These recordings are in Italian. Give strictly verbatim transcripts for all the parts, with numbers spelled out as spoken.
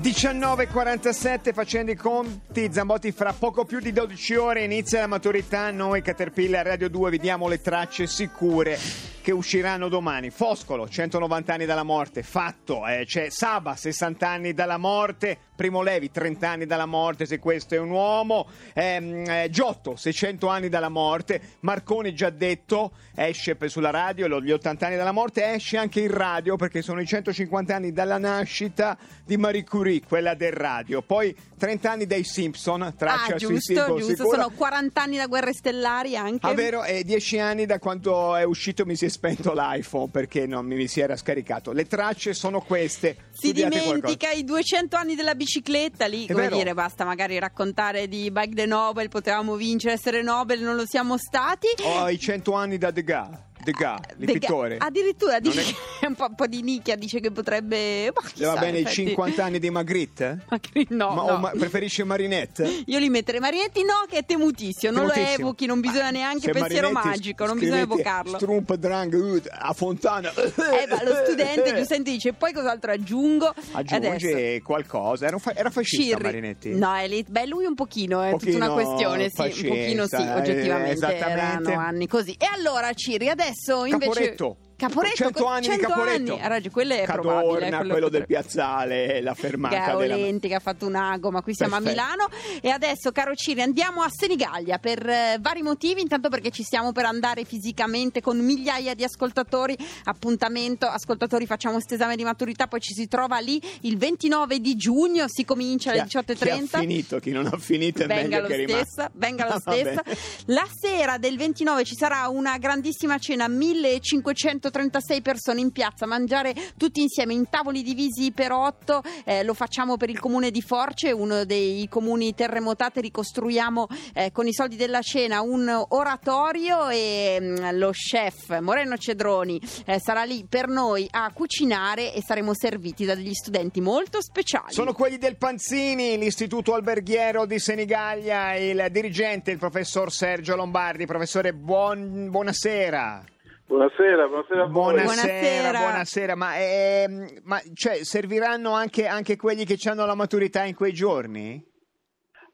diciannove e quarantasette, facendo i conti Zambotti, fra poco più di dodici ore inizia la maturità. Noi Caterpillar Radio due vi diamo le tracce sicure che usciranno domani. Foscolo, centonovanta anni dalla morte, fatto. Eh, c'è Saba, sessanta anni dalla morte. Primo Levi, trenta anni dalla morte, se questo è un uomo. Eh, eh, Giotto, seicento anni dalla morte. Marconi, già detto, esce per, sulla radio, gli ottanta anni dalla morte. Esce anche in radio perché sono i centocinquanta anni dalla nascita di Marie Curie, quella del radio. Poi trenta anni dai Simpson, traccia ah, giusto, sui singoli, giusto, sicuro. Sono quaranta anni da Guerre Stellari anche. Ah, vero, e dieci anni da quando è uscito Mi si è spento l'iPhone, perché non mi si era scaricato. Le tracce sono queste. Si Studiate dimentica qualcosa. I duecento anni della bicicletta, lì è come vero. Dire, basta magari raccontare di Bike de Nobel, potevamo vincere, essere Nobel, non lo siamo stati. Oh, i cento anni da Degas. Degas, il Degas, pittore. Addirittura dice è... un, po', un po' di nicchia, dice che potrebbe. Ma chissà, va bene, i cinquanta anni di Magritte? Magritte no, ma, no. Ma, preferisce Marinetti? Io li metterei Marinetti, no, che è temutissimo, temutissimo. Non lo evochi, non bisogna neanche se pensiero Marinetti, magico, non bisogna evocarlo. Strump drang uh, a Fontana. Eh, ma lo studente giustamente dice poi cos'altro aggiungo? Aggiunge adesso. Qualcosa. Era, fa- era fascista Cirri. Marinetti? No, è lì, beh, lui un pochino, è pochino tutta una questione, fascista, sì, un pochino sì, oggettivamente eh, erano anni così. E allora Cirri adesso invece... Caporetto. Caporetto, cento anni cento di Caporetto. Anni. Raggio, quello è Cadorna, probabile, quello, quello del piazzale, la fermata Gaolenti della... che ha fatto un ago, ma qui siamo perfetto. A Milano. E adesso, caro Ciri, andiamo a Senigallia per eh, vari motivi, intanto perché ci stiamo per andare fisicamente con migliaia di ascoltatori, appuntamento, ascoltatori, facciamo questo esame di maturità, poi ci si trova lì il ventinove di giugno, si comincia alle diciotto e trenta. Chi ha finito, chi non ha finito è venga meglio che rimasta. Venga lo ah, stessa. La sera del ventinove ci sarà una grandissima cena, millecinquecento centotrentasei persone in piazza a mangiare tutti insieme in tavoli divisi per otto. Eh, lo facciamo per il comune di Force, uno dei comuni terremotati. Ricostruiamo eh, con i soldi della cena un oratorio e mh, lo chef Moreno Cedroni eh, sarà lì per noi a cucinare e saremo serviti da degli studenti molto speciali. Sono quelli del Panzini, l'istituto alberghiero di Senigallia, il dirigente, il professor Sergio Lombardi. Professore, buon, buonasera. Buonasera, buonasera, buonasera, buonasera. Ma, eh, ma cioè, serviranno anche, anche quelli che hanno la maturità in quei giorni?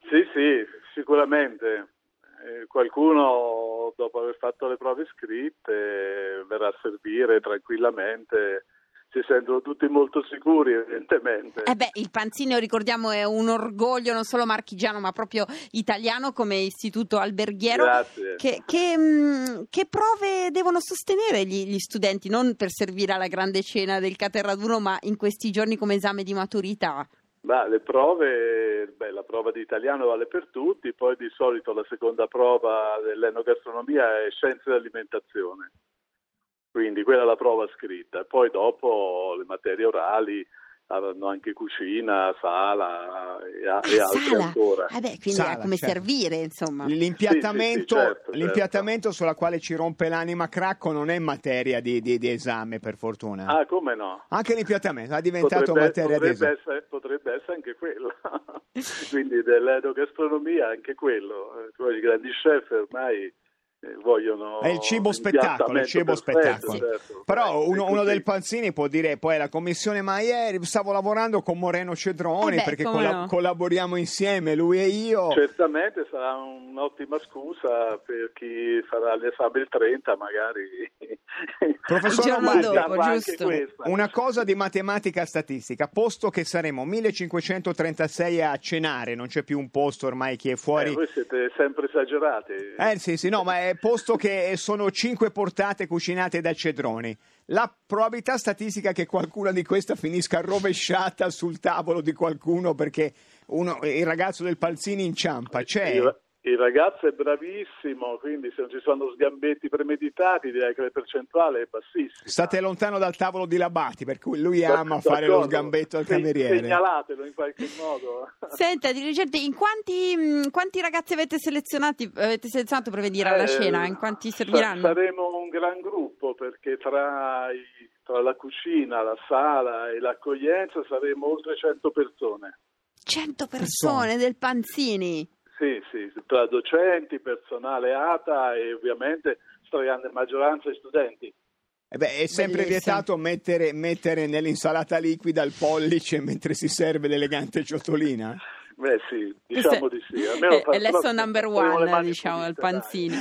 Sì, sì, sicuramente. Eh, qualcuno, dopo aver fatto le prove scritte, verrà a servire tranquillamente. Si sentono tutti molto sicuri, evidentemente. Eh beh, il Panzino, ricordiamo, è un orgoglio non solo marchigiano ma proprio italiano come istituto alberghiero. Grazie. Che, che, mh, che prove devono sostenere gli, gli studenti, non per servire alla grande cena del Caterraduno, ma in questi giorni come esame di maturità? Beh, le prove, beh, la prova di italiano vale per tutti, poi di solito la seconda prova dell'enogastronomia è scienze dell'alimentazione. Quindi quella è la prova scritta, poi dopo le materie orali avranno anche cucina, sala e, ah, e altre ancora. Eh beh, quindi sala, come certo. Servire, insomma. L'impiattamento, sì, sì, sì, certo, l'impiattamento certo. Sulla quale ci rompe l'anima Cracco non è materia di, di, di esame, per fortuna. Ah, come no? Anche l'impiattamento è diventato potrebbe, materia potrebbe di esame. Essere, potrebbe essere anche quello. Quindi dell'enogastronomia anche quello. I grandi chef ormai... vogliono è il cibo spettacolo, il cibo perfetto, spettacolo. Certo. Però uno, uno del Panzini può dire poi la commissione, ma ieri stavo lavorando con Moreno Cedroni eh beh, perché colla- no. collaboriamo insieme lui e io. Certamente sarà un'ottima scusa per chi farà l'esame il trenta magari. Professor Lombardi, una cosa di matematica statistica, posto che saremo millecinquecentotrentasei a cenare, non c'è più un posto ormai che è fuori. Eh, voi siete sempre esagerati. Eh sì, sì, no, ma è posto che sono cinque portate cucinate da Cedroni. La probabilità statistica che qualcuna di questa finisca rovesciata sul tavolo di qualcuno perché uno, il ragazzo del Panzini inciampa, c'è? Il, il ragazzo è bravissimo, quindi se non ci sono sgambetti premeditati direi che la percentuale è bassissima. State lontano dal tavolo di Labati, per cui lui ama d'accordo. Fare lo sgambetto al cameriere. Segnalatelo in qualche modo. Senta, dirigente, in quanti, quanti ragazzi avete selezionati avete selezionato per venire alla eh, cena? In quanti serviranno? Saremo un gran gruppo perché tra tra la cucina, la sala e l'accoglienza saremo oltre cento persone. cento persone del Panzini? Sì, sì, tra docenti, personale ATA e ovviamente stragrande maggioranza di studenti. Eh beh, è sempre bellissimo. Vietato mettere, mettere nell'insalata liquida il pollice mentre si serve l'elegante ciotolina? Beh sì, diciamo di sì. Almeno è lesson number one, diciamo, al Panzini.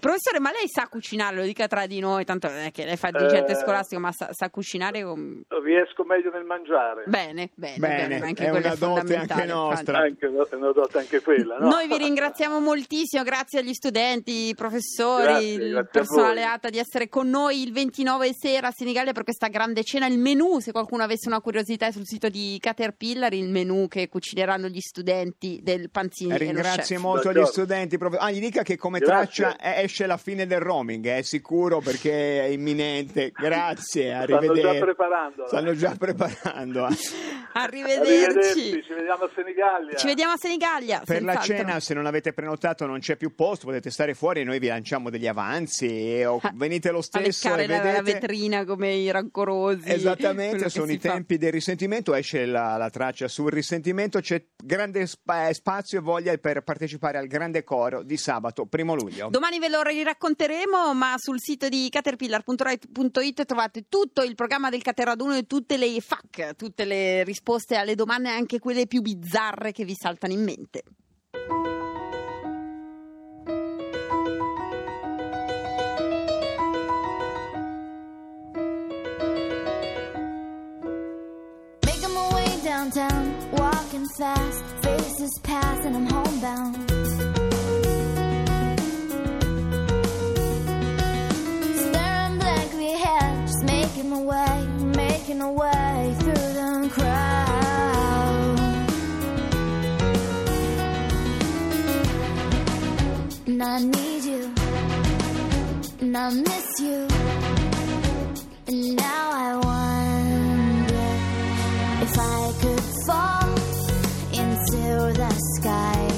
Professore, ma lei sa cucinare? Lo dica tra di noi, tanto non è che lei fa il dirigente eh, scolastico, ma sa, sa cucinare? Con... Riesco meglio nel mangiare. Bene, bene, bene. bene. Anche è una dote anche nostra. Anche, una dote anche quella, no? Noi vi ringraziamo moltissimo, grazie agli studenti, ai professori, grazie, il grazie personale ATA di essere con noi il ventinove sera a Senigallia per questa grande cena. Il menù, se qualcuno avesse una curiosità, è sul sito di Caterpillar, il menù che cucinerà gli studenti del Panzini. Ringrazio molto agli studenti. Ah, gli dica che come grazie. Traccia esce la fine del roaming, è sicuro perché è imminente. Grazie, arrivederci. Stanno già preparando. Stanno già preparando. Arrivederci. Arrivederci. Ci vediamo a Senigallia. Ci vediamo a Senigallia. Per la cena, se non avete prenotato, non c'è più posto, potete stare fuori e noi vi lanciamo degli avanzi. E, oh, venite lo stesso. A e vedete... la vetrina come i rancorosi. Esattamente, sono i tempi fa. Del risentimento. Esce la, la traccia sul risentimento. C'è grande sp- spazio e voglia per partecipare al grande coro di sabato primo luglio. Domani ve lo racconteremo, ma sul sito di Caterpillar punto right punto it trovate tutto il programma del Caterraduno e tutte le F A Q, tutte le risposte alle domande, anche quelle più bizzarre che vi saltano in mente. Fast, faces pass and I'm homebound. Staring blankly ahead, just making my way, making my way through the crowd. And I need you, and I miss you. And now I wonder if I could fall into the sky.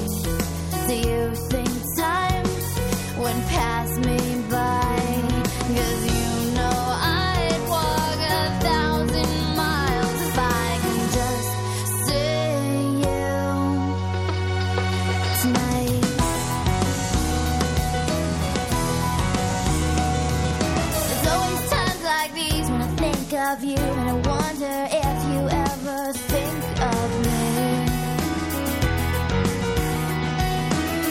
Do you think time would pass me by? Cause you know I'd walk a thousand miles if I can just see you tonight. There's always times like these when I think of you, and I wonder if you ever think of me.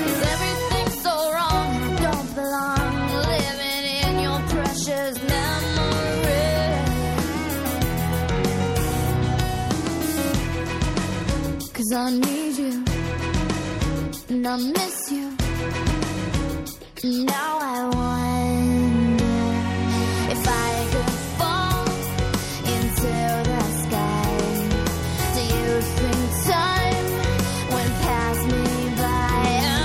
Cause everything's so wrong and I don't belong, living in your precious memory. Cause I need you and I miss you. And now I wonder if I could fall into the sky. Do you think time would pass me by? Oh,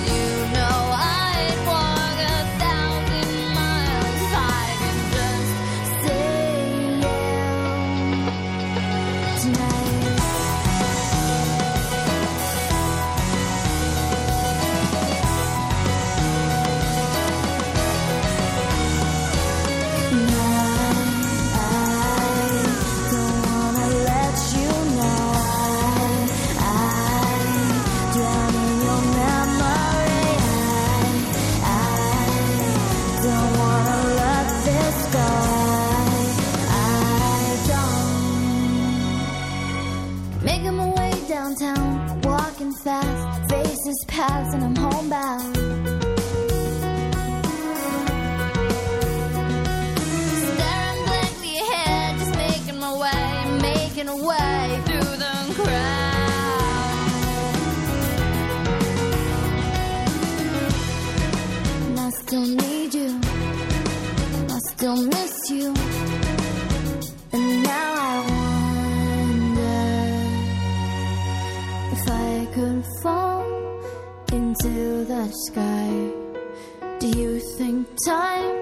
cause you know I'd walk a thousand miles if I could just see you tonight. I don't wanna let you know I drown in your memory. I don't wanna let this go. I don't. Making my way downtown, walking fast, faces pass, and I'm homebound. Staring blankly ahead, just making my way, making a way through the crowd. And I still need you, and I still miss you. And now I wonder if I could fall into the sky. Do you think time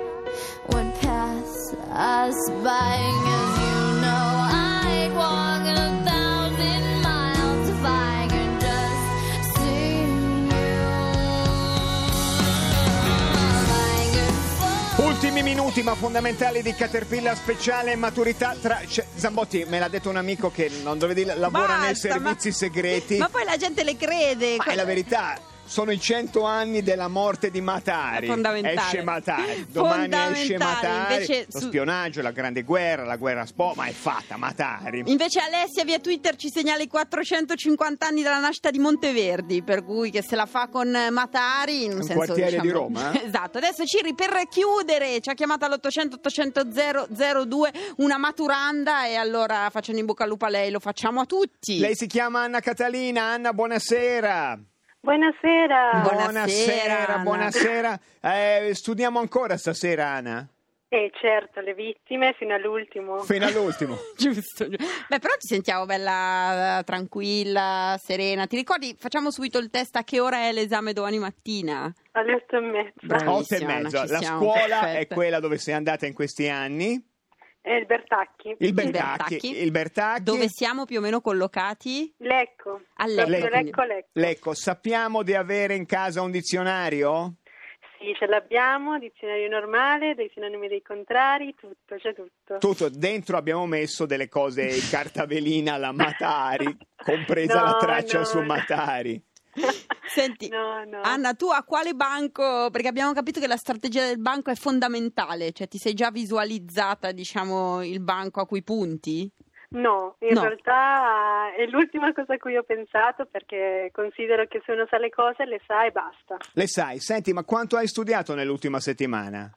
would pass us by? Cause you know I'd walk a thousand miles if I could just see you. If I could fall. Ultimi minuti ma fondamentali di Caterpillar speciale maturità tra... cioè, Zambotti me l'ha detto un amico che non dovevi dire, lavora nei Basta, ma- servizi segreti. Ma poi la gente le crede. Ma è la verità. Sono i cento anni della morte di Mata Hari. Fondamentale. Esce Mata Hari. Domani esce Mata Hari. Invece Lo su- spionaggio, la grande guerra, la guerra spo, ma è fatta Mata Hari. Invece Alessia via Twitter ci segnala i quattrocentocinquanta anni dalla nascita di Monteverdi, per cui che se la fa con Mata Hari in un, un senso, quartiere diciamo, di Roma. Eh? Esatto. Adesso Ciri per chiudere ci ha chiamato all'ottocento ottocento zero zero due una maturanda, e allora facendo in bocca al lupo a lei, lo facciamo a tutti. Lei si chiama Anna Catalina. Anna, buonasera. Buonasera. Buonasera, buonasera. buonasera. Eh, studiamo ancora stasera, Anna? Eh certo, le vittime fino all'ultimo. Fino all'ultimo. giusto, giusto. Beh, però ti sentiamo bella tranquilla, serena. Ti ricordi, facciamo subito il test, a che ora è l'esame domani mattina? Alle otto e mezza. Otto e mezza. La siamo, scuola perfetto. È quella dove sei andata in questi anni? È il Bertacchi. Il Bertacchi. Il Bertacchi. Il Bertacchi. Dove siamo più o meno collocati? Lecco. A Lecco. Lecco, Lecco, Lecco. Lecco. Sappiamo di avere in casa un dizionario? Sì, ce l'abbiamo, dizionario normale, dei sinonimi, dei contrari, tutto, c'è tutto. Tutto, dentro abbiamo messo delle cose in carta velina alla Mata Hari, compresa no, la traccia no, su Mata Hari. Senti, no, no. Anna, tu a quale banco? Perché abbiamo capito che la strategia del banco è fondamentale, cioè ti sei già visualizzata, diciamo, il banco a cui punti? No, in no. realtà è l'ultima cosa a cui ho pensato, perché considero che se uno sa le cose le sa e basta. Le sai, senti, ma quanto hai studiato nell'ultima settimana?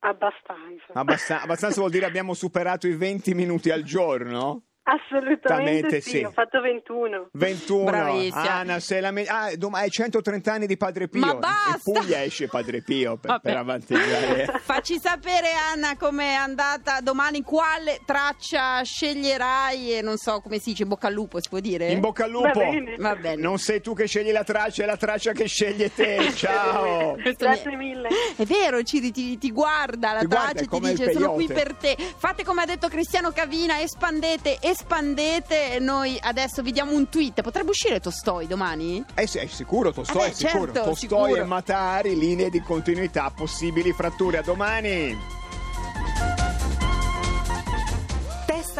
Abbastanza. Abbast- abbastanza vuol dire abbiamo superato i venti minuti al giorno? Assolutamente sì, sì, ho fatto ventuno. ventuno, bravissima. Anna, sei la me- ah, domani hai centotrenta anni di Padre Pio. Ma basta! In Puglia esce Padre Pio per, per avanteggiare. Facci sapere, Anna, com'è andata domani, quale traccia sceglierai e non so come si dice, in bocca al lupo, si può dire? In bocca al lupo! Va bene. Va bene. Non sei tu che scegli la traccia, è la traccia che sceglie te. Ciao! Grazie mille. È vero, Ciri, ti, ti guarda la ti traccia e ti dice sono qui per te. Fate come ha detto Cristiano Cavina, espandete, espandete. Espandete, noi adesso vi diamo un tweet. Potrebbe uscire Tolstoi domani? Eh sì, è sicuro, Tolstoi, ah beh, è sicuro. Certo, Tolstoi sicuro. E Mata Hari, linee di continuità, possibili fratture. A domani!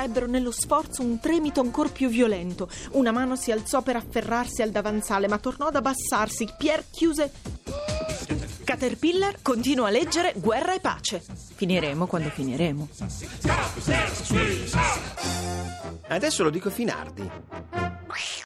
Ebbero nello sforzo un tremito ancor più violento. Una mano si alzò per afferrarsi al davanzale, ma tornò ad abbassarsi. Pierre chiuse. Caterpillar continua a leggere Guerra e Pace. Finiremo quando finiremo. Adesso lo dico Finardi.